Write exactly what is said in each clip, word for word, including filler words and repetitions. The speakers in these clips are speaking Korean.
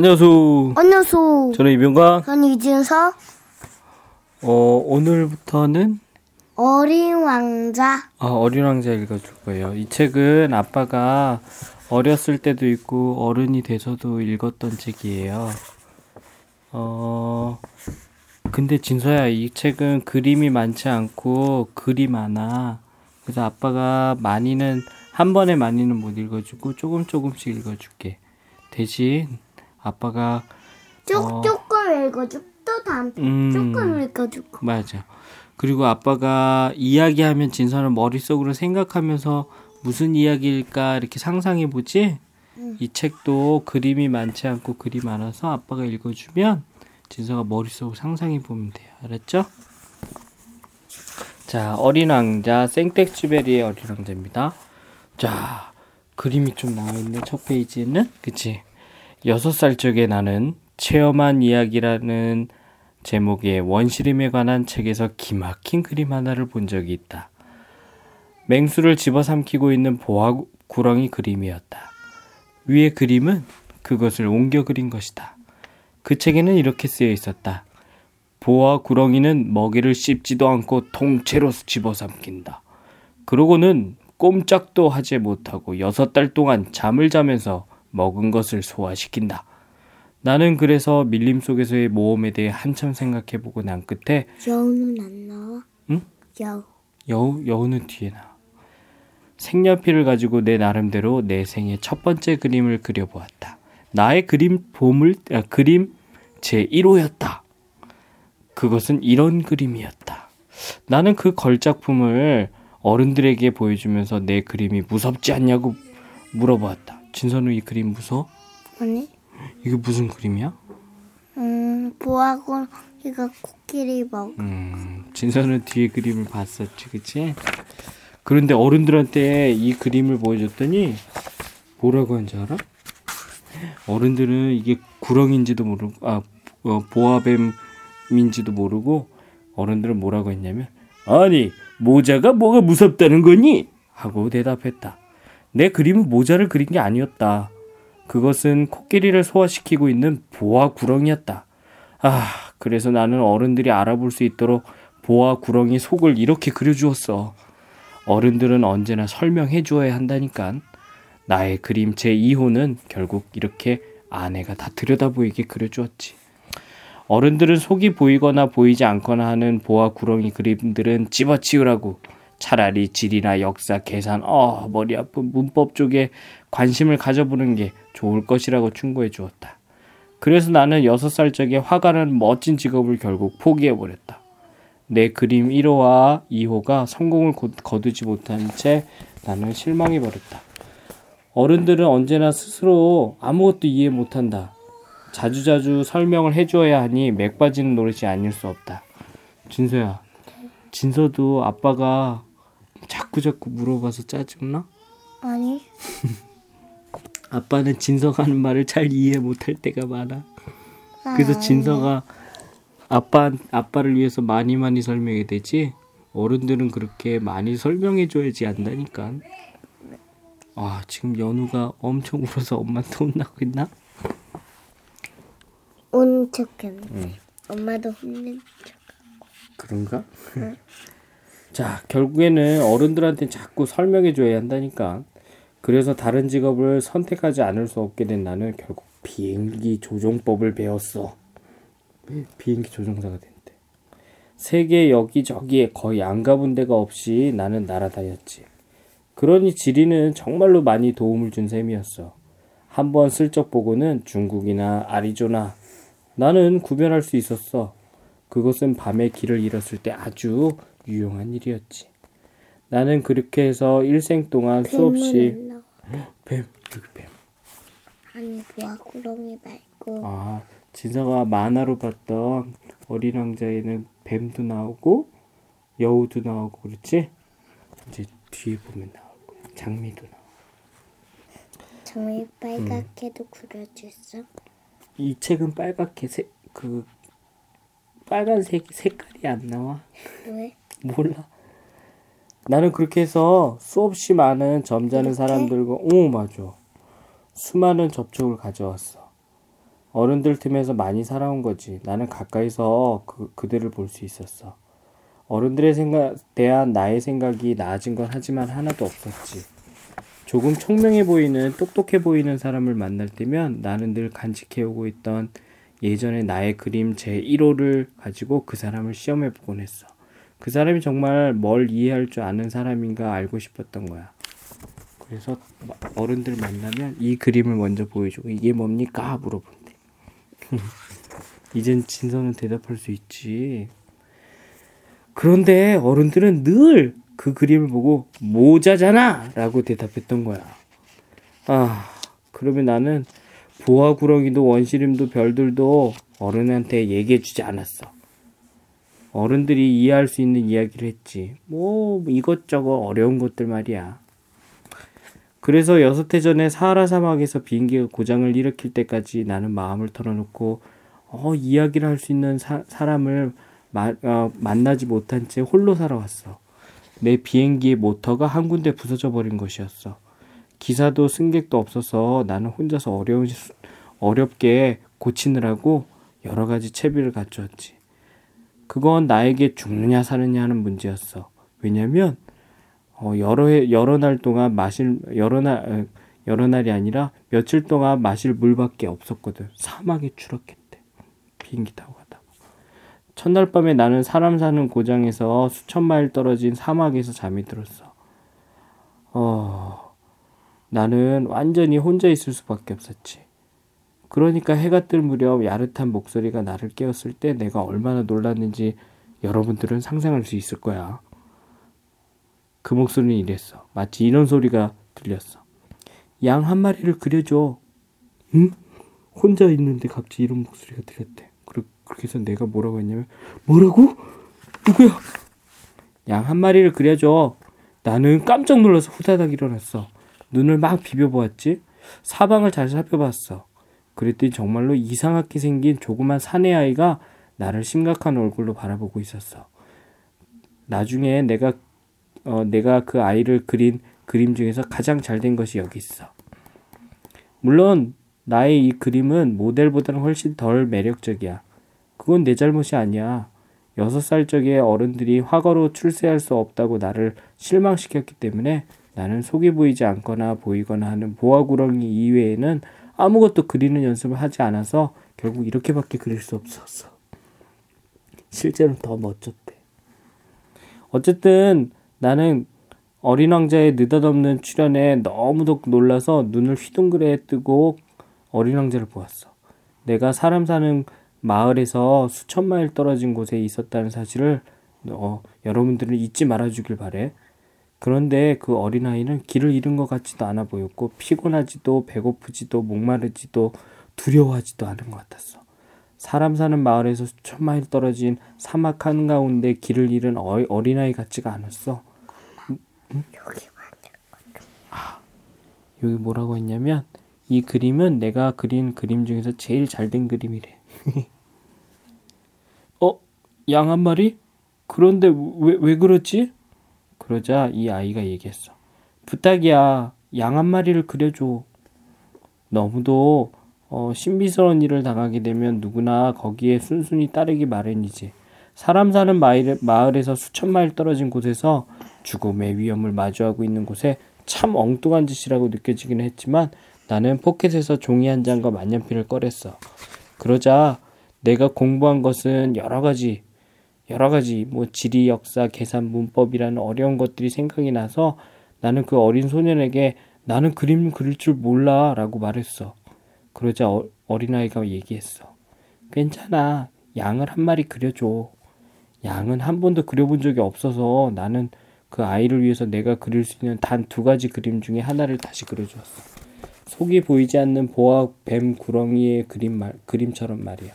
안녕하세요. 안녕하세요. 저는 이병관. 저는 이준서. 어, 오늘부터는 어린왕자. 아, 어린왕자 읽어줄 거예요. 이 책은 아빠가 어렸을 때도 있고 어른이 돼서도 읽었던 책이에요. 어, 근데 진서야, 이 책은 그림이 많지 않고 글이 많아. 그래서 아빠가 많이는 한 번에 많이는 못 읽어주고 조금 조금씩 읽어줄게. 대신 아빠가 조, 어, 조금 읽어주고 또 다음 음, 조금 읽어주고. 맞아. 그리고 아빠가 이야기하면 진서는 머릿속으로 생각하면서 무슨 이야기일까 이렇게 상상해보지? 응. 이 책도 그림이 많지 않고 글이 많아서 아빠가 읽어주면 진서가 머릿속으로 상상해보면 돼요. 알았죠? 자, 어린왕자, 생텍쥐베리의 어린왕자입니다. 자, 그림이 좀 나와있네. 첫 페이지에는, 그치? 여섯 살 적에 나는 체험한 이야기라는 제목의 원시림에 관한 책에서 기막힌 그림 하나를 본 적이 있다. 맹수를 집어삼키고 있는 보아구렁이 그림이었다. 위의 그림은 그것을 옮겨 그린 것이다. 그 책에는 이렇게 쓰여 있었다. 보아구렁이는 먹이를 씹지도 않고 통째로 집어삼킨다. 그러고는 꼼짝도 하지 못하고 여섯 달 동안 잠을 자면서 먹은 것을 소화시킨다. 나는 그래서 밀림 속에서의 모험에 대해 한참 생각해보고 난 끝에 여우는 안 나와? 응? 여우. 여우? 여우는 뒤에 나와. 색연필을 가지고 내 나름대로 내 생의 첫 번째 그림을 그려보았다. 나의 그림 보물, 아, 그림 제일 호였다. 그것은 이런 그림이었다. 나는 그 걸작품을 어른들에게 보여주면서 내 그림이 무섭지 않냐고 물어보았다. 진선우, 이 그림 무서워? 아니. 이게 무슨 그림이야? 음, 보아구렁이가 코끼리 먹어. 음, 진선우 뒤에 그림을 봤었지, 그치? 그런데 어른들한테 이 그림을 보여줬더니 뭐라고 한지 알아? 어른들은 이게 구렁인지도 모르고, 아, 어, 보아뱀인지도 모르고, 어른들은 뭐라고 했냐면, 아니, 모자가 뭐가 무섭다는 거니? 하고 대답했다. 내 그림은 모자를 그린 게 아니었다. 그것은 코끼리를 소화시키고 있는 보아구렁이었다. 아, 그래서 나는 어른들이 알아볼 수 있도록 보아구렁이 속을 이렇게 그려주었어. 어른들은 언제나 설명해 주어야 한다니까. 나의 그림 제이 호는 결국 이렇게 아내가 다 들여다보이게 그려주었지. 어른들은 속이 보이거나 보이지 않거나 하는 보아구렁이 그림들은 집어치우라고. 차라리 지리나 역사, 계산, 어, 머리 아픈 문법 쪽에 관심을 가져보는 게 좋을 것이라고 충고해 주었다. 그래서 나는 여섯 살 적에 화가라는 멋진 직업을 결국 포기해버렸다. 내 그림 일 호와 이 호가 성공을 거두지 못한 채 나는 실망해버렸다. 어른들은 언제나 스스로 아무것도 이해 못한다. 자주자주 설명을 해줘야 하니 맥 빠지는 노릇이 아닐 수 없다. 진서야, 진서도 아빠가 자꾸자꾸 물어봐서 짜증나? 아니. 아빠는 진서가 하는 말을 잘 이해 못할 때가 많아. 아, 그래서 진서가 아빠, 아빠를 위해서 많이 많이 설명해야 되지? 어른들은 그렇게 많이 설명해줘야지 안다니까. 아, 지금 연우가 엄청 울어서 엄마한테 혼나고 있나? 온 척했네. 응. 엄마도 혼낸 척. 그런가? 응. 자, 결국에는 어른들한테 자꾸 설명해줘야 한다니까. 그래서 다른 직업을 선택하지 않을 수 없게 된 나는 결국 비행기 조종법을 배웠어. 비행기 조종사가 된대. 세계 여기저기에 거의 안 가본 데가 없이 나는 날아다녔지. 그러니 지리는 정말로 많이 도움을 준 셈이었어. 한번 슬쩍 보고는 중국이나 아리조나 나는 구별할 수 있었어. 그것은 밤에 길을 잃었을 때 아주 유용한 일이었지. 나는 그렇게 해서 일생 동안 수없이 뱀, 여기 뱀. 아니, 보아구렁이 말고. 아, 진서가 만화로 봤던 어린왕자에는 뱀도 나오고 여우도 나오고 그렇지? 이제 뒤에 보면 나오고 장미도 나오고. 장미 빨갛게도 음. 그려줬어? 이 책은 빨갛게 세, 그 빨간색 색깔이 안 나와. 왜? 몰라. 나는 그렇게 해서 수없이 많은 점잖은 이렇게? 사람들과 오 맞아. 수많은 접촉을 가져왔어. 어른들 틈에서 많이 살아온 거지. 나는 가까이서 그, 그들을 볼 수 있었어. 어른들에 대한 나의 생각이 나아진 건 하지만 하나도 없었지. 조금 총명해 보이는, 똑똑해 보이는 사람을 만날 때면 나는 늘 간직해오고 있던 예전의 나의 그림 제일 호를 가지고 그 사람을 시험해 보곤 했어. 그 사람이 정말 뭘 이해할 줄 아는 사람인가 알고 싶었던 거야. 그래서 어른들 만나면 이 그림을 먼저 보여주고 이게 뭡니까? 물어본대. 이젠 진서는 대답할 수 있지. 그런데 어른들은 늘 그 그림을 보고 모자잖아! 라고 대답했던 거야. 아, 그러면 나는 보아구렁이도 원시림도 별들도 어른한테 얘기해주지 않았어. 어른들이 이해할 수 있는 이야기를 했지. 뭐 이것저것 어려운 것들 말이야. 그래서 여섯 해 전에 사하라 사막에서 비행기가 고장을 일으킬 때까지 나는 마음을 털어놓고 어, 이야기를 할 수 있는 사, 사람을 마, 어, 만나지 못한 채 홀로 살아왔어. 내 비행기의 모터가 한 군데 부서져 버린 것이었어. 기사도 승객도 없어서 나는 혼자서 어려운, 어렵게 고치느라고 여러 가지 채비를 갖추었지. 그건 나에게 죽느냐 사느냐 하는 문제였어. 왜냐면 어, 여러 해, 여러 날 동안 마실, 여러 날, 여러 날이 아니라 며칠 동안 마실 물밖에 없었거든. 사막에 추락했대. 비행기 타고 가다가. 첫날 밤에 나는 사람 사는 고장에서 수천 마일 떨어진 사막에서 잠이 들었어. 어, 나는 완전히 혼자 있을 수밖에 없었지. 그러니까 해가 뜰 무렵 야릇한 목소리가 나를 깨웠을 때 내가 얼마나 놀랐는지 여러분들은 상상할 수 있을 거야. 그 목소리는 이랬어. 마치 이런 소리가 들렸어. 양 한 마리를 그려줘. 응? 혼자 있는데 갑자기 이런 목소리가 들렸대. 그렇게 해서 내가 뭐라고 했냐면 뭐라고? 누구야? 양 한 마리를 그려줘. 나는 깜짝 놀라서 후다닥 일어났어. 눈을 막 비벼보았지. 사방을 잘 살펴봤어. 그랬더니 정말로 이상하게 생긴 조그만 사내 아이가 나를 심각한 얼굴로 바라보고 있었어. 나중에 내가 어, 내가 그 아이를 그린 그림 중에서 가장 잘된 것이 여기 있어. 물론 나의 이 그림은 모델보다는 훨씬 덜 매력적이야. 그건 내 잘못이 아니야. 여섯 살 적에 어른들이 화가로 출세할 수 없다고 나를 실망시켰기 때문에 나는 속이 보이지 않거나 보이거나 하는 보아구렁이 이외에는 아무것도 그리는 연습을 하지 않아서 결국 이렇게밖에 그릴 수 없었어. 실제로 더 멋졌대. 어쨌든 나는 어린왕자의 느닷없는 출연에 너무도 놀라서 눈을 휘둥그레 뜨고 어린왕자를 보았어. 내가 사람 사는 마을에서 수천 마일 떨어진 곳에 있었다는 사실을 어, 여러분들은 잊지 말아주길 바래. 그런데 그 어린아이는 길을 잃은 것 같지도 않아 보였고 피곤하지도 배고프지도 목마르지도 두려워하지도 않은 것 같았어. 사람 사는 마을에서 수천 마일 떨어진 사막 한가운데 길을 잃은 어이, 어린아이 같지가 않았어. 응? 여기 아, 여기 뭐라고 했냐면 이 그림은 내가 그린 그림 중에서 제일 잘된 그림이래. 어? 양 한 마리? 그런데 왜, 왜 그렇지? 그러자 이 아이가 얘기했어. 부탁이야. 양 한 마리를 그려줘. 너무도 어, 신비스러운 일을 당하게 되면 누구나 거기에 순순히 따르기 마련이지. 사람 사는 마을, 마을에서 수천 마일 떨어진 곳에서 죽음의 위험을 마주하고 있는 곳에 참 엉뚱한 짓이라고 느껴지긴 했지만 나는 포켓에서 종이 한 장과 만년필을 꺼냈어. 그러자 내가 공부한 것은 여러 가지, 여러 가지 뭐 지리, 역사, 계산, 문법이라는 어려운 것들이 생각이 나서 나는 그 어린 소년에게 나는 그림 그릴 줄 몰라 라고 말했어. 그러자 어, 어린아이가 얘기했어. 괜찮아. 양을 한 마리 그려줘. 양은 한 번도 그려본 적이 없어서 나는 그 아이를 위해서 내가 그릴 수 있는 단 두 가지 그림 중에 하나를 다시 그려주었어. 속이 보이지 않는 보아 뱀 구렁이의 그림 말, 그림처럼 말이야.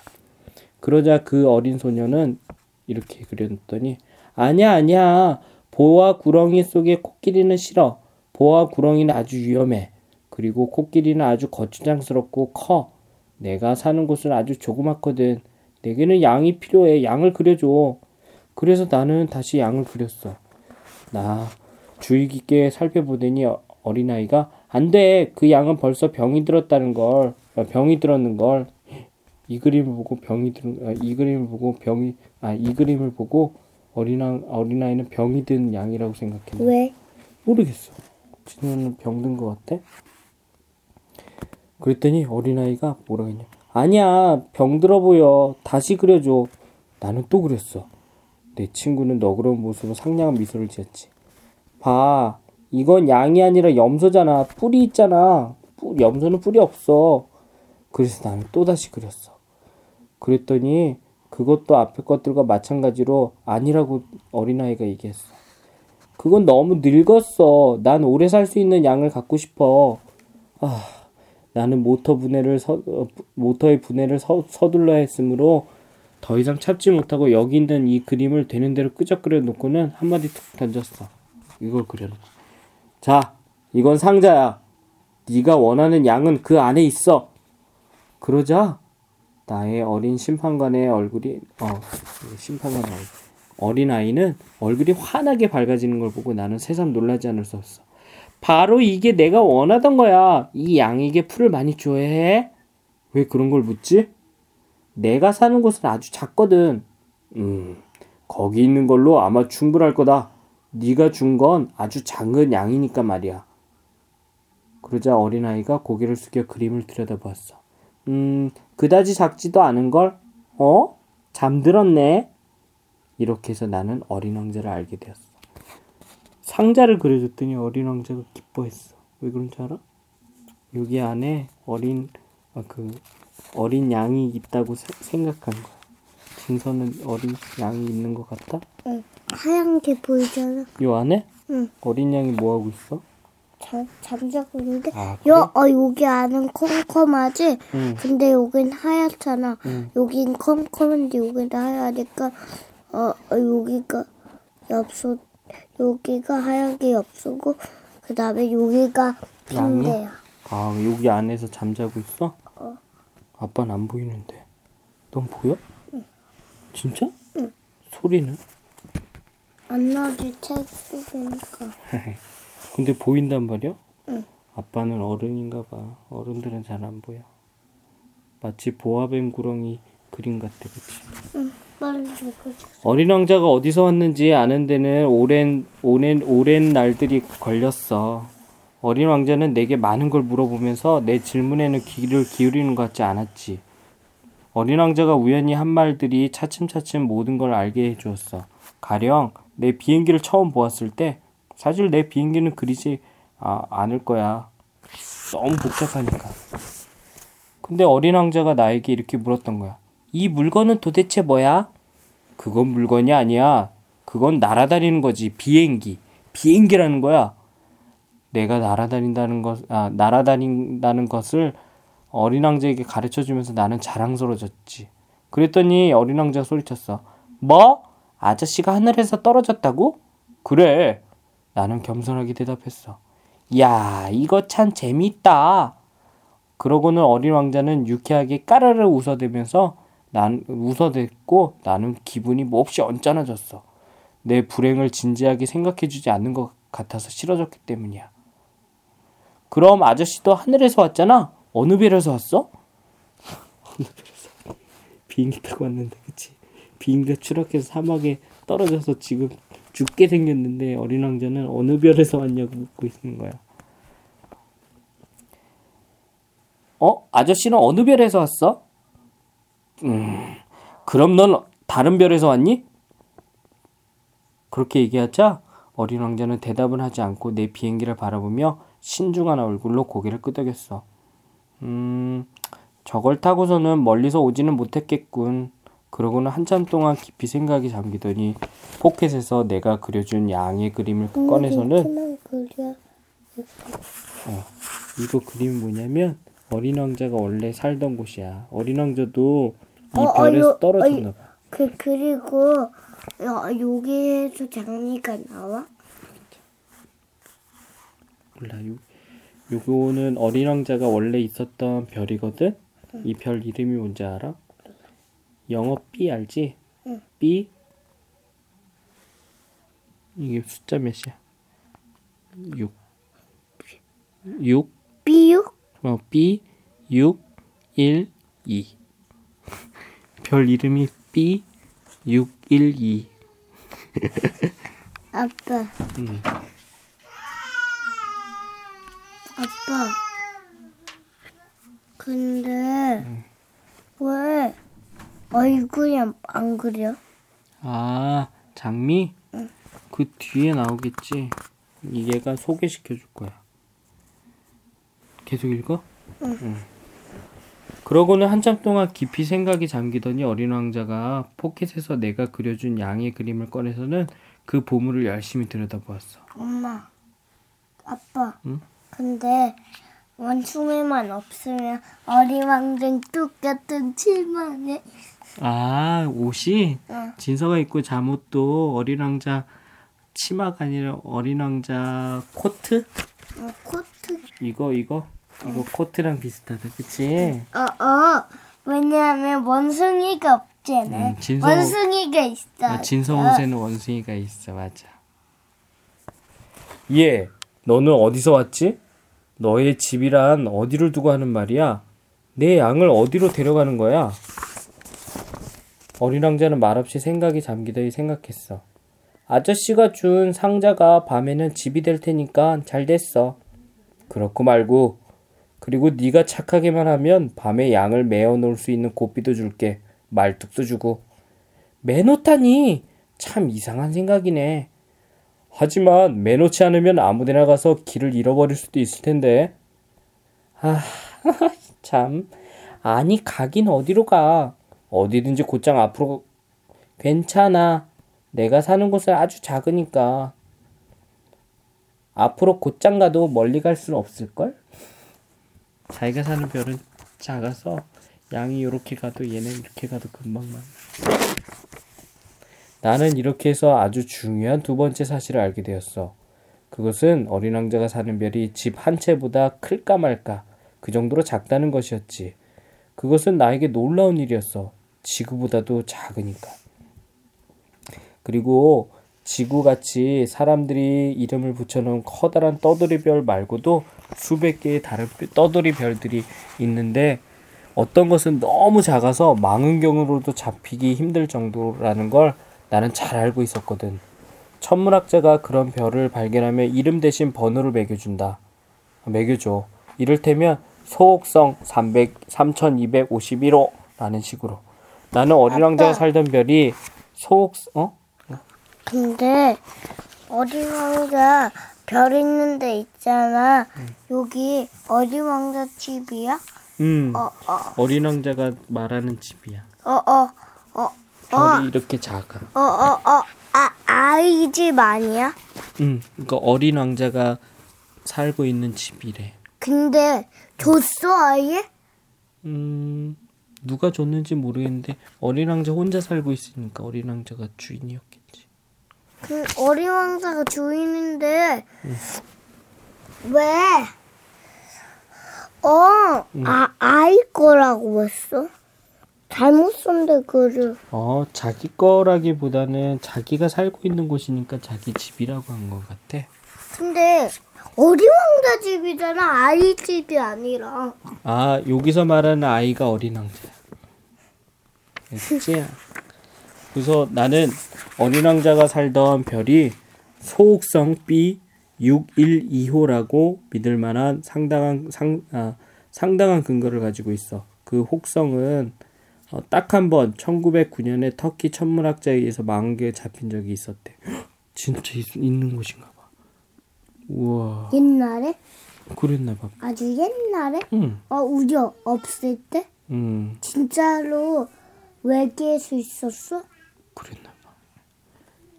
그러자 그 어린 소녀는 이렇게 그려줬더니 아니야 아니야. 보아 구렁이 속에 코끼리는 싫어. 보아 구렁이는 아주 위험해. 그리고 코끼리는 아주 거추장스럽고 커. 내가 사는 곳은 아주 조그맣거든. 내게는 양이 필요해. 양을 그려줘. 그래서 나는 다시 양을 그렸어. 나 주의 깊게 살펴보더니 어린아이가 안 돼. 그 양은 벌써 병이 들었다는 걸. 병이 들었는 걸. 이 그림을 보고 병이 든, 아, 이 그림을 보고 병이, 아, 이 그림을 보고 어린아, 어린아이는 병이 든 양이라고 생각했네. 왜? 모르겠어. 진우는 병든 것 같아? 그랬더니 어린아이가 뭐라고 했냐. 아니야, 병들어 보여. 다시 그려줘. 나는 또 그렸어. 내 친구는 너그러운 모습으로 상냥한 미소를 지었지. 봐, 이건 양이 아니라 염소잖아. 뿔이 있잖아. 뿔, 염소는 뿔이 없어. 그래서 나는 또다시 그렸어. 그랬더니 그것도 앞에 것들과 마찬가지로 아니라고 어린아이가 얘기했어. 그건 너무 늙었어. 난 오래 살 수 있는 양을 갖고 싶어. 아, 나는 모터 분해를 서, 모터의 분해를 서, 서둘러 했으므로 더 이상 참지 못하고 여기 있는 이 그림을 되는 대로 끄적거려 놓고는 한마디 툭 던졌어. 이걸 그려놓고. 자, 이건 상자야. 네가 원하는 양은 그 안에 있어. 그러자 나의 어린 심판관의 얼굴이 어 심판관 얼굴 어린 아이는 얼굴이 환하게 밝아지는 걸 보고 나는 새삼 놀라지 않을 수 없어. 바로 이게 내가 원하던 거야. 이 양에게 풀을 많이 줘야 해. 왜 그런 걸 묻지? 내가 사는 곳은 아주 작거든. 음, 거기 있는 걸로 아마 충분할 거다. 네가 준 건 아주 작은 양이니까 말이야. 그러자 어린아이가 고개를 숙여 그림을 들여다보았어. 음, 그다지 작지도 않은걸? 어? 잠들었네? 이렇게 해서 나는 어린 왕자를 알게 되었어. 상자를 그려줬더니 어린 왕자가 기뻐했어. 왜 그런지 알아? 여기 안에 어린, 아, 그... 어린 양이 있다고 세, 생각한 거야. 진서는 어린 양이 있는 것 같다? 응. 하얀 게 보이잖아. 요 안에? 응. 어린 양이 뭐 하고 있어? 잠 잠자고 있는데. 아, 그래? 요, 어, 여기 안은 컴컴하지. 응. 근데 여긴 하얗잖아. 응. 여긴 컴컴한데 여긴 하얘니까 어 여기가 엽소, 여기가 하얀 게 엽소고 그 다음에 여기가 흰데야. 아, 여기 안에서 잠자고 있어? 어. 아빠는 안 보이는데. 넌 보여? 응. 진짜? 응. 소리는? 안 나지, 책 쓰니까. 근데 보인단 말이야? 응. 아빠는 어른인가 봐. 어른들은 잘 안 보여. 마치 보아뱀 구렁이 그림 같아, 그치? 응. 빨리 읽어줘. 어린 왕자가 어디서 왔는지 아는 데는 오랜, 오랜, 오랜 날들이 걸렸어. 어린 왕자는 내게 많은 걸 물어보면서 내 질문에는 귀를 기울이는 것 같지 않았지. 어린 왕자가 우연히 한 말들이 차츰차츰 모든 걸 알게 해주었어. 가령 내 비행기를 처음 보았을 때 사실 내 비행기는 그리지 아, 않을 거야. 너무 복잡하니까. 근데 어린 왕자가 나에게 이렇게 물었던 거야. 이 물건은 도대체 뭐야? 그건 물건이 아니야. 그건 날아다니는 거지. 비행기. 비행기라는 거야. 내가 날아다닌다는 것, 아, 날아다닌다는 것을 어린 왕자에게 가르쳐주면서 나는 자랑스러워졌지. 그랬더니 어린 왕자가 소리쳤어. 뭐? 아저씨가 하늘에서 떨어졌다고? 그래. 나는 겸손하게 대답했어. 야, 이거 참 재미있다. 그러고는 어린 왕자는 유쾌하게 까르르 웃어대면서 난 웃어댔고 나는 기분이 몹시 언짢아졌어. 내 불행을 진지하게 생각해주지 않는 것 같아서 싫어졌기 때문이야. 그럼 아저씨도 하늘에서 왔잖아? 어느 별에서 왔어? 어느 별에서 비행기 타고 왔는데, 그치? 비행기가 추락해서 사막에 떨어져서 지금 죽게 생겼는데 어린 왕자는 어느 별에서 왔냐고 묻고 있는 거야. 어? 아저씨는 어느 별에서 왔어? 음, 그럼 넌 다른 별에서 왔니? 그렇게 얘기하자 어린 왕자는 대답은 하지 않고 내 비행기를 바라보며 신중한 얼굴로 고개를 끄덕였어. 음, 저걸 타고서는 멀리서 오지는 못했겠군. 그러고는 한참 동안 깊이 생각이 잠기더니 포켓에서 내가 그려준 양의 그림을 음, 꺼내서는 그려. 어, 이거 그림이 뭐냐면 어린 왕자가 원래 살던 곳이야. 어린 왕자도 이 어, 별에서 어, 떨어졌나 봐. 어, 그, 그리고 어, 여기에서 장미가 나와? 몰라. 요, 요거는 어린 왕자가 원래 있었던 별이거든? 응. 이 별 이름이 뭔지 알아? 영어 B 알지? 응. B 이게 숫자 몇이야? 육 육? 비육? 어, B 육 일 이 별 이름이 비 육일이. 아빠. 응. 아빠. 근데 응. 왜 얼굴이 안 그려? 아, 장미? 응. 그 뒤에 나오겠지. 얘가 소개시켜줄 거야. 계속 읽어? 응. 응. 그러고는 한참 동안 깊이 생각이 잠기더니 어린 왕자가 포켓에서 내가 그려준 양의 그림을 꺼내서는 그 보물을 열심히 들여다보았어. 엄마, 아빠, 응? 근데 원숭이만 없으면 어린 왕자는 똑같은 칠만해. 아, 옷이? 응. 진서가 입고 잠옷도 어린 왕자 치마가 아니라 어린 왕자 코트? 응, 코트. 이거 이거? 이거 코트랑 비슷하다, 그치? 어, 어. 왜냐하면 원숭이가 없잖아. 음, 진서... 원숭이가 있어. 아, 진서 옷에는 원숭이가 있어, 맞아. 얘, 너는 어디서 왔지? 너의 집이란 어디를 두고 하는 말이야? 내 양을 어디로 데려가는 거야? 어린 왕자는 말없이 생각이 잠기더니 생각했어. 아저씨가 준 상자가 밤에는 집이 될 테니까 잘 됐어. 그렇고 말고. 그리고 네가 착하게만 하면 밤에 양을 메어 놓을 수 있는 고삐도 줄게. 말뚝도 주고. 매놓다니 참 이상한 생각이네. 하지만 매놓지 않으면 아무데나 가서 길을 잃어버릴 수도 있을 텐데. 아, 참. 아니, 가긴 어디로 가. 어디든지 곧장 앞으로. 괜찮아. 내가 사는 곳은 아주 작으니까. 앞으로 곧장 가도 멀리 갈 수는 없을걸? 자기가 사는 별은 작아서 양이 이렇게 가도 얘는 이렇게 가도 금방 만나. 나는 이렇게 해서 아주 중요한 두 번째 사실을 알게 되었어. 그것은 어린 왕자가 사는 별이 집 한 채보다 클까 말까 그 정도로 작다는 것이었지. 그것은 나에게 놀라운 일이었어. 지구보다도 작으니까. 그리고 지구같이 사람들이 이름을 붙여놓은 커다란 떠돌이별 말고도 수백 개의 다른 떠돌이별들이 있는데 어떤 것은 너무 작아서 망원경으로도 잡히기 힘들 정도라는 걸 나는 잘 알고 있었거든. 천문학자가 그런 별을 발견하면 이름 대신 번호를 매겨준다. 매겨줘. 이를테면 소옥성 삼백, 삼천이백오십일 호 라는 식으로. 나는 어린 왕자가 살던 별이 소옥성... 어? 근데 어린 왕자 별 있는 데 있잖아. 응. 여기 어린 왕자 집이야? 응. 어, 어. 어린 왕자가 말하는 집이야. 어어어 어, 어, 어. 별이 이렇게 작아. 어어어 어, 어. 아, 아이 집 아니야? 응. 그러니까 어린 왕자가 살고 있는 집이래. 근데 줬어 아예? 음 누가 줬는지 모르겠는데 어린 왕자 혼자 살고 있으니까 어린 왕자가 주인이었겠지. 그 어린 왕자가 주인인데 응. 왜? 어, 응. 아 아이 거라고 했어? 잘못 쓴데 그를. 어, 자기 거라기보다는 자기가 살고 있는 곳이니까 자기 집이라고 한 것 같아. 근데 어린 왕자 집이잖아, 아이 집이 아니라. 아, 여기서 말하는 아이가 어린 왕자야. 그치? 그래서 나는 어린 왕자가 살던 별이 소옥성 비 육백십이 호라고 믿을 만한 상당한, 상, 아, 상당한 근거를 가지고 있어. 그 혹성은 어, 딱 한 번 천구백구 년에 터키 천문학자에 의해서 망원경에 잡힌 적이 있었대. 헉, 진짜 있, 있는 곳인가 봐. 우와. 옛날에? 그랬나 봐. 아주 옛날에? 응. 어, 우리 없을 때? 응. 진짜로 외계에서 있었어? 그랬나 봐.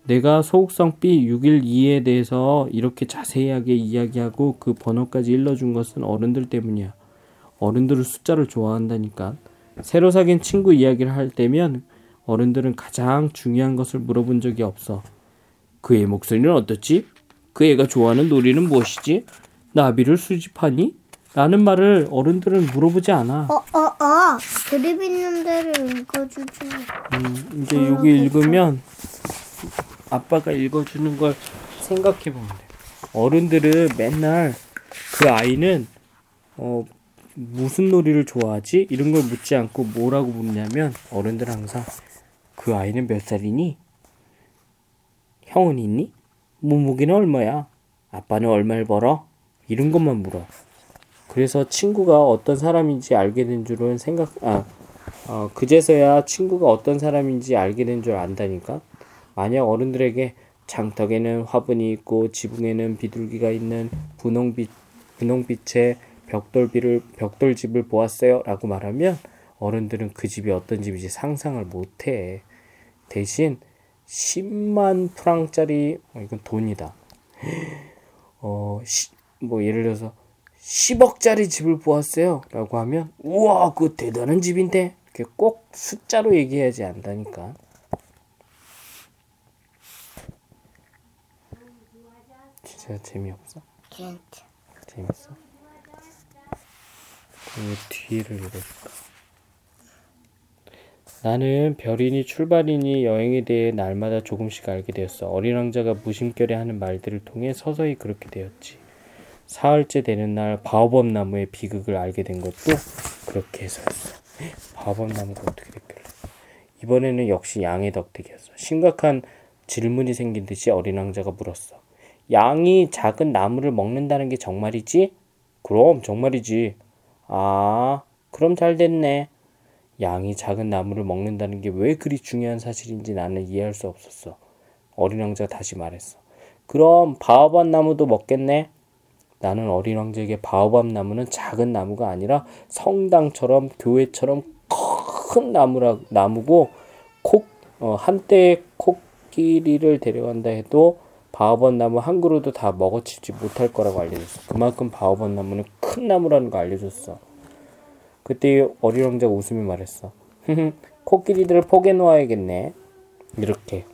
내가 소극성 비 육백십이에 대해서 이렇게 자세하게 이야기하고 그 번호까지 일러준 것은 어른들 때문이야. 어른들은 숫자를 좋아한다니까. 새로 사귄 친구 이야기를 할 때면 어른들은 가장 중요한 것을 물어본 적이 없어. 그 애 목소리는 어떻지? 그 애가 좋아하는 놀이는 무엇이지? 나비를 수집하니? 라는 말을 어른들은 물어보지 않아. 어, 어, 어. 그림 있는 데를 읽어주지. 음, 이제 어, 여기 읽으면 아빠가 읽어주는 걸 생각해보면 돼. 어른들은 맨날 그 아이는 어, 무슨 놀이를 좋아하지? 이런 걸 묻지 않고 뭐라고 묻냐면, 어른들은 항상 그 아이는 몇 살이니? 형은 있니? 몸무게는 얼마야? 아빠는 얼마를 벌어? 이런 것만 물어. 그래서 친구가 어떤 사람인지 알게 된 줄은 생각, 아, 어, 그제서야 친구가 어떤 사람인지 알게 된 줄 안다니까? 만약 어른들에게 장턱에는 화분이 있고 지붕에는 비둘기가 있는 분홍빛, 분홍빛의 벽돌비를, 벽돌집을 보았어요 라고 말하면 어른들은 그 집이 어떤 집인지 상상을 못해. 대신 십만 프랑짜리, 어, 이건 돈이다. 어, 시, 뭐 예를 들어서 십억짜리 집을 보았어요 라고 하면, 우와, 그거 대단한 집인데, 이렇게 꼭 숫자로 얘기해야지 안다니까. 진짜 재미없어? 괜찮아. 재밌어? 그 뒤를 읽어줄까? 나는 별이니 출발이니 여행에 대해 날마다 조금씩 알게 되었어. 어린 왕자가 무심결에 하는 말들을 통해 서서히 그렇게 되었지. 사흘째 되는 날 바오밥 나무의 비극을 알게 된 것도 그렇게 해서였어. 바오밥 나무가 어떻게 됐길래? 이번에는 역시 양의 덕택이었어. 심각한 질문이 생긴 듯이 어린 왕자가 물었어. 양이 작은 나무를 먹는다는 게 정말이지? 그럼 정말이지. 아, 그럼 잘 됐네. 양이 작은 나무를 먹는다는 게 왜 그리 중요한 사실인지 나는 이해할 수 없었어. 어린 왕자가 다시 말했어. 그럼 바오밥 나무도 먹겠네? 나는 어린 왕자에게 바오밥 나무는 작은 나무가 아니라 성당처럼 교회처럼 큰 나무라, 나무고 콕, 어, 한때 코끼리를 데려간다 해도 바오밥 나무 한 그루도 다 먹어치지 못할 거라고 알려줬어. 그만큼 바오밥 나무는 큰 나무라는 거 알려줬어. 그때 어린 왕자가 웃으며 말했어. 코끼리들을 포개놓아야겠네. 이렇게.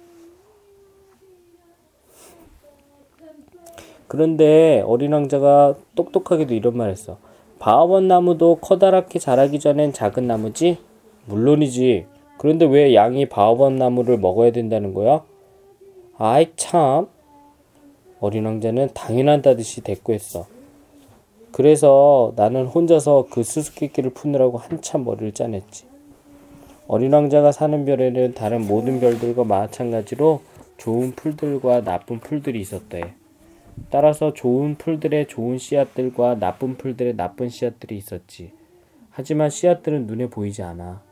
그런데 어린 왕자가 똑똑하게도 이런 말했어. 바오밥 나무도 커다랗게 자라기 전엔 작은 나무지? 물론이지. 그런데 왜 양이 바오밥 나무를 먹어야 된다는 거야? 아이 참. 어린 왕자는 당연하다듯이 대꾸했어. 그래서 나는 혼자서 그 수수께끼를 푸느라고 한참 머리를 짜냈지. 어린 왕자가 사는 별에는 다른 모든 별들과 마찬가지로 좋은 풀들과 나쁜 풀들이 있었대. 따라서 좋은 풀들의 좋은 씨앗들과 나쁜 풀들의 나쁜 씨앗들이 있었지. 하지만 씨앗들은 눈에 보이지 않아.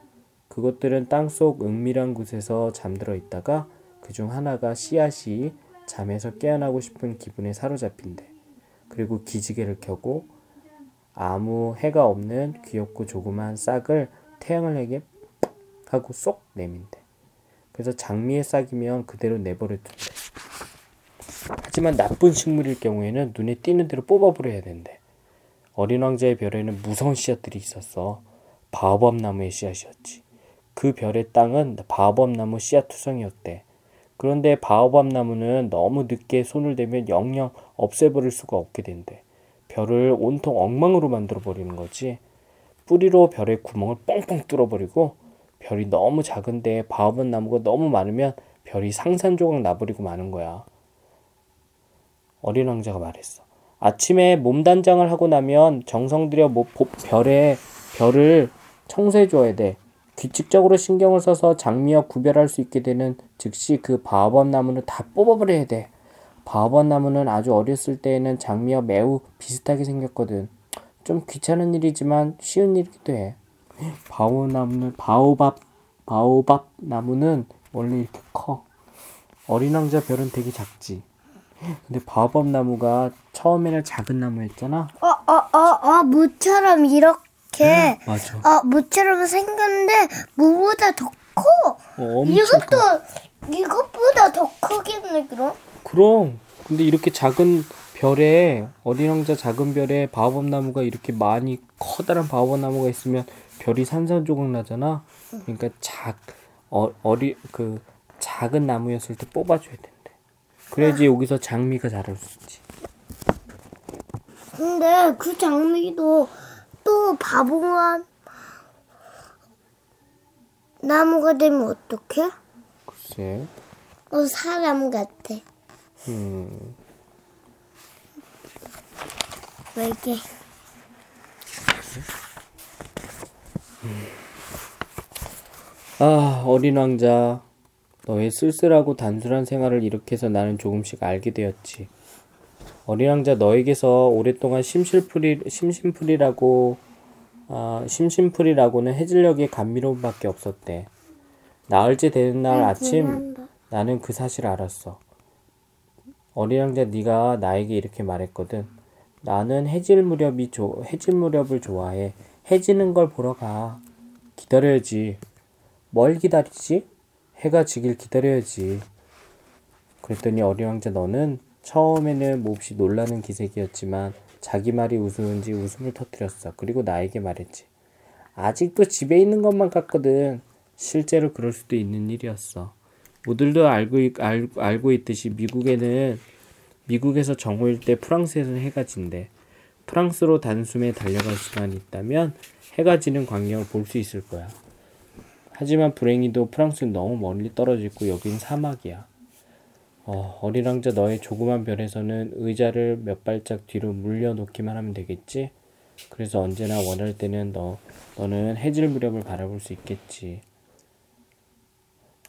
그것들은 땅속 은밀한 곳에서 잠들어 있다가 그중 하나가 씨앗이 잠에서 깨어나고 싶은 기분에 사로잡힌대. 그리고 기지개를 켜고 아무 해가 없는 귀엽고 조그만 싹을 태양을 향해 하고 쏙 내민대. 그래서 장미의 싹이면 그대로 내버려 둔대. 하지만 나쁜 식물일 경우에는 눈에 띄는 대로 뽑아버려야 된대. 어린 왕자의 별에는 무서운 씨앗들이 있었어. 바오밥 나무의 씨앗이었지. 그 별의 땅은 바오밥 나무 씨앗 투성이었대. 그런데 바오밥 나무는 너무 늦게 손을 대면 영영 없애버릴 수가 없게 된대. 별을 온통 엉망으로 만들어버리는 거지. 뿌리로 별의 구멍을 뻥뻥 뚫어버리고, 별이 너무 작은데 바오밥 나무가 너무 많으면 별이 상산조각 나버리고 마는 거야. 어린 왕자가 말했어. 아침에 몸단장을 하고 나면 정성들여 뭐 별에, 별을 청소해줘야 돼. 규칙적으로 신경을 써서 장미와 구별할 수 있게 되는 즉시 그 바오밥 나무는 다 뽑아버려야 돼. 바오밥 나무는 아주 어렸을 때에는 장미와 매우 비슷하게 생겼거든. 좀 귀찮은 일이지만 쉬운 일이기도 해. 바오나무는, 바오밥, 바오밥 나무는 원래 이렇게 커. 어린 왕자 별은 되게 작지. 근데 바오밥 나무가 처음에는 작은 나무였잖아. 어, 어, 어, 어, 무처럼 이렇게. 네, 맞아. 어, 무처럼 생겼는데 무보다 더 커. 어, 이것도 커. 이것보다 더 크겠네 그럼? 그럼. 근데 이렇게 작은 별에, 어린 왕자 작은 별에 바오밥 나무가 이렇게 많이 커다란 바오밥 나무가 있으면 별이 산산조각 나잖아. 그러니까 작 어, 어리 그 작은 나무였을 때 뽑아줘야 된대. 그래야지 아. 여기서 장미가 자랄 수 있지. 근데 그 장미도 또 바보만 나무가 되면 어떡해? 글쎄. 어, 사람 같아. 음. 왜 이게? 되지? 아, 어린왕자, 너의 쓸쓸하고 단순한 생활을 이렇게 해서 나는 조금씩 알게 되었지. 어린왕자, 너에게서 오랫동안 심심풀이, 심심풀이라고 아, 심심풀이라고는 해질녘의 감미로움밖에 없었대. 나흘째 되는 날 아침 나는 그 사실을 알았어. 어린왕자, 네가 나에게 이렇게 말했거든. 나는 해질 무렵이 조, 해질 무렵을 좋아해. 해지는 걸 보러 가. 기다려야지. 뭘 기다리지? 해가 지길 기다려야지. 그랬더니 어린왕자, 너는 처음에는 몹시 놀라는 기색이었지만 자기 말이 우스운지 웃음을 터뜨렸어. 그리고 나에게 말했지. 아직도 집에 있는 것만 같거든. 실제로 그럴 수도 있는 일이었어. 모두들 알고, 알, 알고 있듯이 미국에는 미국에서 정오일 때 프랑스에서는 해가 진대. 프랑스로 단숨에 달려갈 수만 있다면 해가 지는 광경을 볼 수 있을 거야. 하지만 불행히도 프랑스는 너무 멀리 떨어져 있고 여긴 사막이야. 어, 어린왕자, 너의 조그만 별에서는 의자를 몇 발짝 뒤로 물려놓기만 하면 되겠지? 그래서 언제나 원할 때는 너, 너는 해질 무렵을 바라볼 수 있겠지.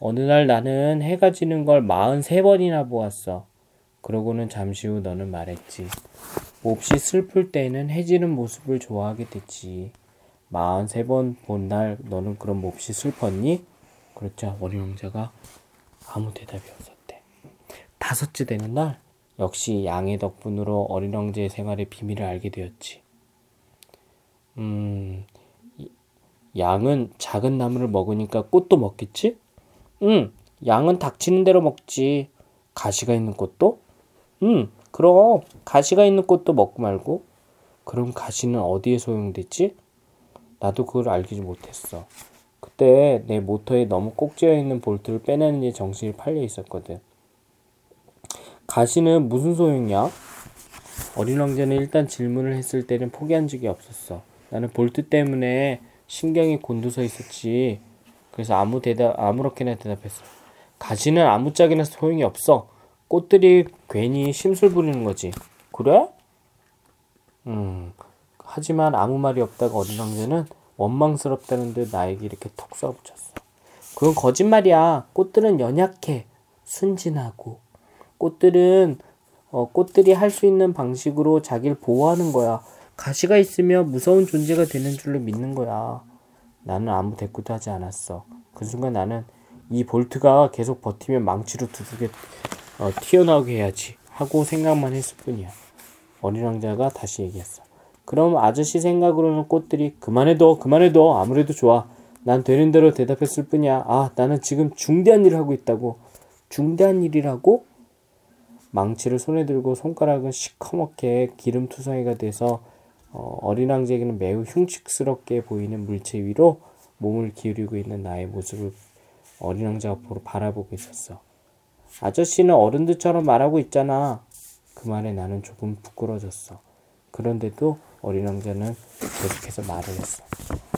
어느 날 나는 해가 지는 걸 마흔세 번이나 보았어. 그러고는 잠시 후 너는 말했지. 몹시 슬플 때에는 해지는 모습을 좋아하게 됐지. 마흔세 번 본 날 너는 그럼 몹시 슬펐니? 그렇자 어린왕자가 아무 대답이 없었대. 다섯째 되는 날 역시 양의 덕분으로 어린왕자의 생활의 비밀을 알게 되었지. 음... 양은 작은 나무를 먹으니까 꽃도 먹겠지? 응! 양은 닥치는 대로 먹지. 가시가 있는 꽃도? 응! 그럼 가시가 있는 꽃도 먹고 말고. 그럼 가시는 어디에 소용됐지? 나도 그걸 알기지 못했어. 그때 내 모터에 너무 꼭 찌어있는 볼트를 빼내는 데 정신이 팔려 있었거든. 가시는 무슨 소용이야? 어린왕자는 일단 질문을 했을 때는 포기한 적이 없었어. 나는 볼트 때문에 신경이 곤두서 있었지. 그래서 아무 대답, 아무렇게나 대답했어. 가시는 아무짝에나 소용이 없어. 꽃들이 괜히 심술 부리는 거지. 그래? 음. 하지만 아무 말이 없다가 어린왕자는 원망스럽다는 듯 나에게 이렇게 톡 쏘아붙였어. 그건 거짓말이야. 꽃들은 연약해. 순진하고. 꽃들은 어, 꽃들이 할 수 있는 방식으로 자기를 보호하는 거야. 가시가 있으면 무서운 존재가 되는 줄로 믿는 거야. 나는 아무 대꾸도 하지 않았어. 그 순간 나는 이 볼트가 계속 버티면 망치로 두둑에 어, 튀어나오게 해야지 하고 생각만 했을 뿐이야. 어린왕자가 다시 얘기했어. 그럼 아저씨 생각으로는 꽃들이 그만해둬 그만해둬 아무래도 좋아. 난 되는 대로 대답했을 뿐이야. 아, 나는 지금 중대한 일을 하고 있다고. 중대한 일이라고? 망치를 손에 들고 손가락은 시커멓게 기름투성이가 돼서 어, 어린왕자에게는 매우 흉측스럽게 보이는 물체 위로 몸을 기울이고 있는 나의 모습을 어린왕자가 보러 바라보고 있었어. 아저씨는 어른들처럼 말하고 있잖아. 그 말에 나는 조금 부끄러졌어. 그런데도 어린왕자는 계속해서 말을 했어.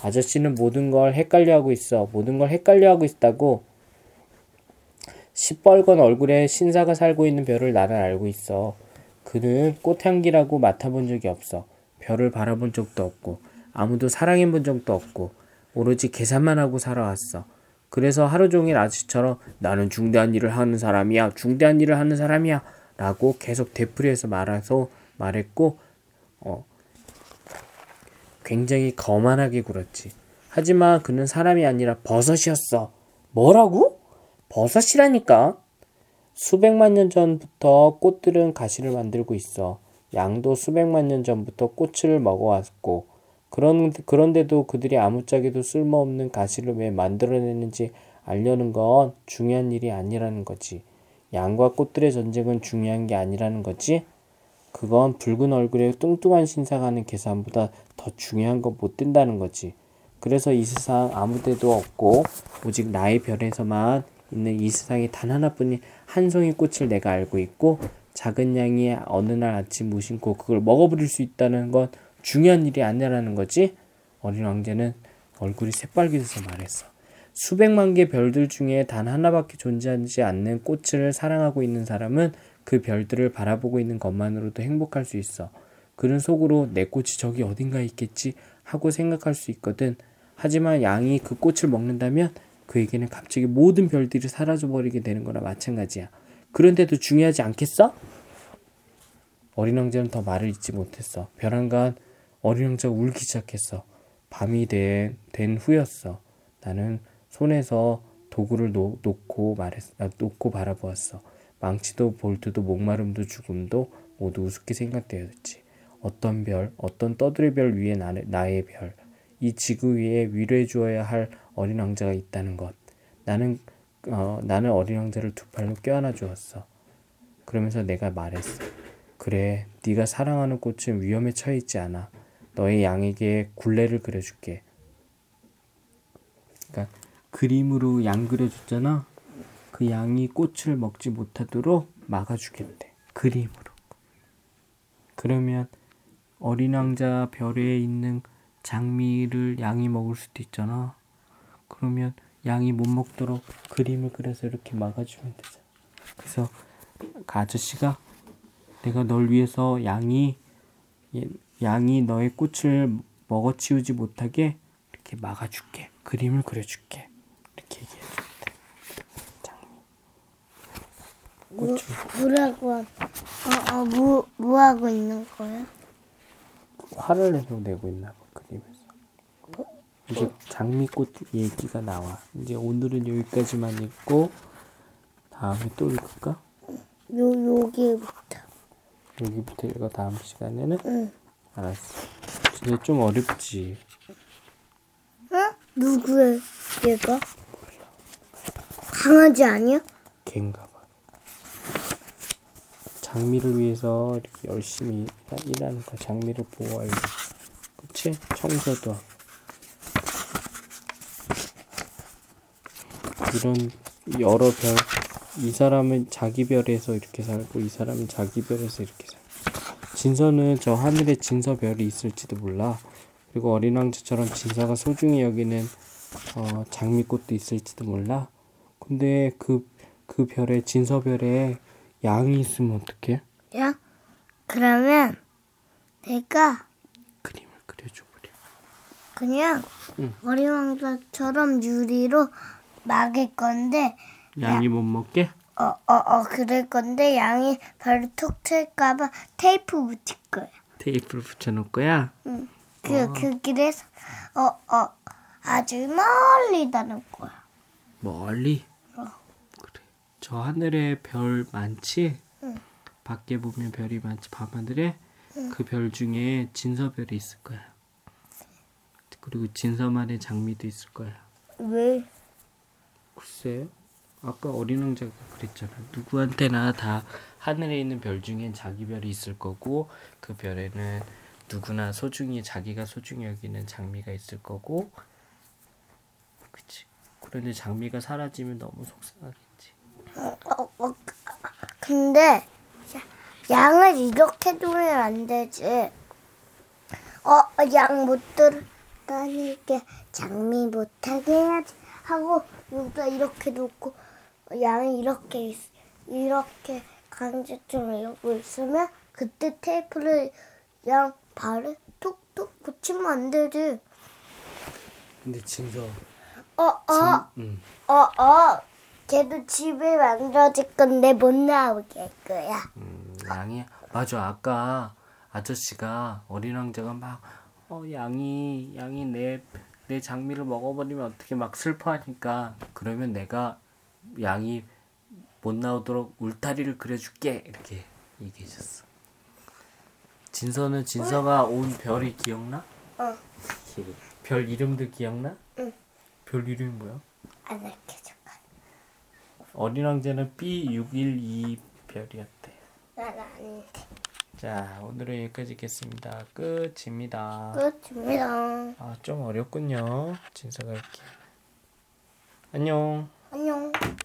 아저씨는 모든 걸 헷갈려하고 있어. 모든 걸 헷갈려하고 있다고. 시뻘건 얼굴에 신사가 살고 있는 별을 나는 알고 있어. 그는 꽃향기라고 맡아본 적이 없어. 별을 바라본 적도 없고 아무도 사랑해본 적도 없고 오로지 계산만 하고 살아왔어. 그래서 하루 종일 아저씨처럼 나는 중대한 일을 하는 사람이야. 중대한 일을 하는 사람이야. 라고 계속 되풀이해서 말해서 말했고 어, 굉장히 거만하게 굴었지. 하지만 그는 사람이 아니라 버섯이었어. 뭐라고? 버섯이라니까. 수백만 년 전부터 꽃들은 가시를 만들고 있어. 양도 수백만 년 전부터 꽃을 먹어왔고 그런, 그런데도 그들이 아무짝에도 쓸모없는 가시를 왜 만들어내는지 알려는 건 중요한 일이 아니라는 거지. 양과 꽃들의 전쟁은 중요한 게 아니라는 거지. 그건 붉은 얼굴에 뚱뚱한 신사가 하는 계산보다 더 중요한 건 못 된다는 거지. 그래서 이 세상 아무 데도 없고 오직 나의 별에서만 있는 이 세상에 단 하나뿐인 한 송이 꽃을 내가 알고 있고 작은 양이 어느 날 아침 무심코 그걸 먹어버릴 수 있다는 건 중요한 일이 아니라는 거지. 어린왕자는 얼굴이 새빨개져서 말했어. 수백만 개 별들 중에 단 하나밖에 존재하지 않는 꽃을 사랑하고 있는 사람은 그 별들을 바라보고 있는 것만으로도 행복할 수 있어. 그는 속으로 내 꽃이 저기 어딘가에 있겠지 하고 생각할 수 있거든. 하지만 양이 그 꽃을 먹는다면 그에게는 갑자기 모든 별들이 사라져버리게 되는 거나 마찬가지야. 그런데도 중요하지 않겠어? 어린왕자는 더 말을 잇지 못했어. 벼랑간 어린왕자가 울기 시작했어. 밤이 된, 된 후였어. 나는 손에서 도구를 놓, 놓고 말했, 아, 놓고 바라보았어. 망치도 볼트도 목마름도 죽음도 모두 우습게 생각되었지. 어떤 별, 어떤 떠들의 별 위에 나, 나의 별, 이 지구 위에 위로해 주어야 할 어린 왕자가 있다는 것. 나는, 어, 나는 어린 왕자를 두 팔로 껴안아 주었어. 그러면서 내가 말했어. 그래, 네가 사랑하는 꽃은 위험에 처해 있지 않아. 너의 양에게 굴레를 그려줄게. 그러니까 그림으로 양 그려줬잖아. 그 양이 꽃을 먹지 못하도록 막아주겠대. 그림으로. 그러면 어린왕자 별에 있는 장미를 양이 먹을 수도 있잖아. 그러면 양이 못 먹도록 그림을 그려서 이렇게 막아주면 되잖아. 그래서 그 아저씨가, 내가 널 위해서 양이 양이 너의 꽃을 먹어치우지 못하게 이렇게 막아줄게. 그림을 그려줄게. 이렇게 얘기해줘. 뭐, 뭐라고, 어, 어, 뭐, 뭐 하고 있는 거야? 화를 계속 내고 있나 봐, 그림에서. 뭐? 이제 장미꽃 얘기가 나와. 이제 오늘은 여기까지만 읽고, 다음에 또 읽을까? 요, 여기부터. 여기부터 읽어, 다음 시간에는? 응. 알았어. 근데 좀 어렵지? 응? 누구야, 얘가? 몰라. 강아지 아니야? 걘가 봐. 장미를 위해서 이렇게 열심히 일하는 거, 장미를 보호하려고. 그치? 청소도 하고. 이런 여러 별, 이 사람은 자기 별에서 이렇게 살고, 이 사람은 자기 별에서 이렇게 살고. 진서는 저 하늘에 진서별이 있을지도 몰라. 그리고 어린 왕자처럼 진서가 소중히 여기는 어, 장미꽃도 있을지도 몰라. 근데 그, 그 별에, 진서별에 양이 있으면 어떡해? 양? 그러면 내가 그림을 그려줘버려. 그냥 응. 어린 왕자처럼 유리로 막을 건데 양이 야, 못 먹게? 어어어 어, 어, 그럴 건데 양이 바로 톡 튈까봐 테이프 붙일 거야. 테이프를 붙여놓을 거야? 응. 그, 어. 그 길에서 어어 어, 아주 멀리 다닐 거야. 멀리? 저 하늘에 별 많지? 응. 밖에 보면 별이 많지, 밤하늘에? 응. 그 별 중에 진서별이 있을 거야. 그리고 진서만의 장미도 있을 거야. 왜? 글쎄, 아까 어린왕자가 그랬잖아. 누구한테나 다 하늘에 있는 별 중엔 자기 별이 있을 거고, 그 별에는 누구나 소중히, 자기가 소중히 여기는 장미가 있을 거고, 그치? 그런데 장미가 사라지면 너무 속상하겠지. 어, 어, 어, 근데 양을 이렇게 두면 안 되지. 어, 양 못 들어다니게 장미 못하게 해야지 하고 여기다 이렇게 놓고 양이 이렇게 있, 이렇게 강제처럼 이러고 있으면 그때 테이프를 양 발에 톡톡 붙이면 안 되지. 근데 진서 어, 어, 진, 음. 어, 어. 걔도 집을 만들어질 건데 못 나오게 할 거야. 음, 양이, 맞아. 아까 아저씨가 어린 왕자가 막 어, 양이 양이 내, 내 장미를 먹어버리면 어떻게 막 슬퍼하니까, 그러면 내가 양이 못 나오도록 울타리를 그려줄게 이렇게 얘기해줬어. 진서는 진서가 응. 온 별이 기억나? 어. 별 이름도 기억나? 응. 별 이름이 뭐야? 안 알려줘. 어린 왕자는 비 육일이 별이었대. 난 아닌데. 자, 오늘은 여기까지 읽겠습니다. 끝입니다. 끝입니다. 아, 좀 어렵군요. 진서가 이렇게. 안녕. 안녕.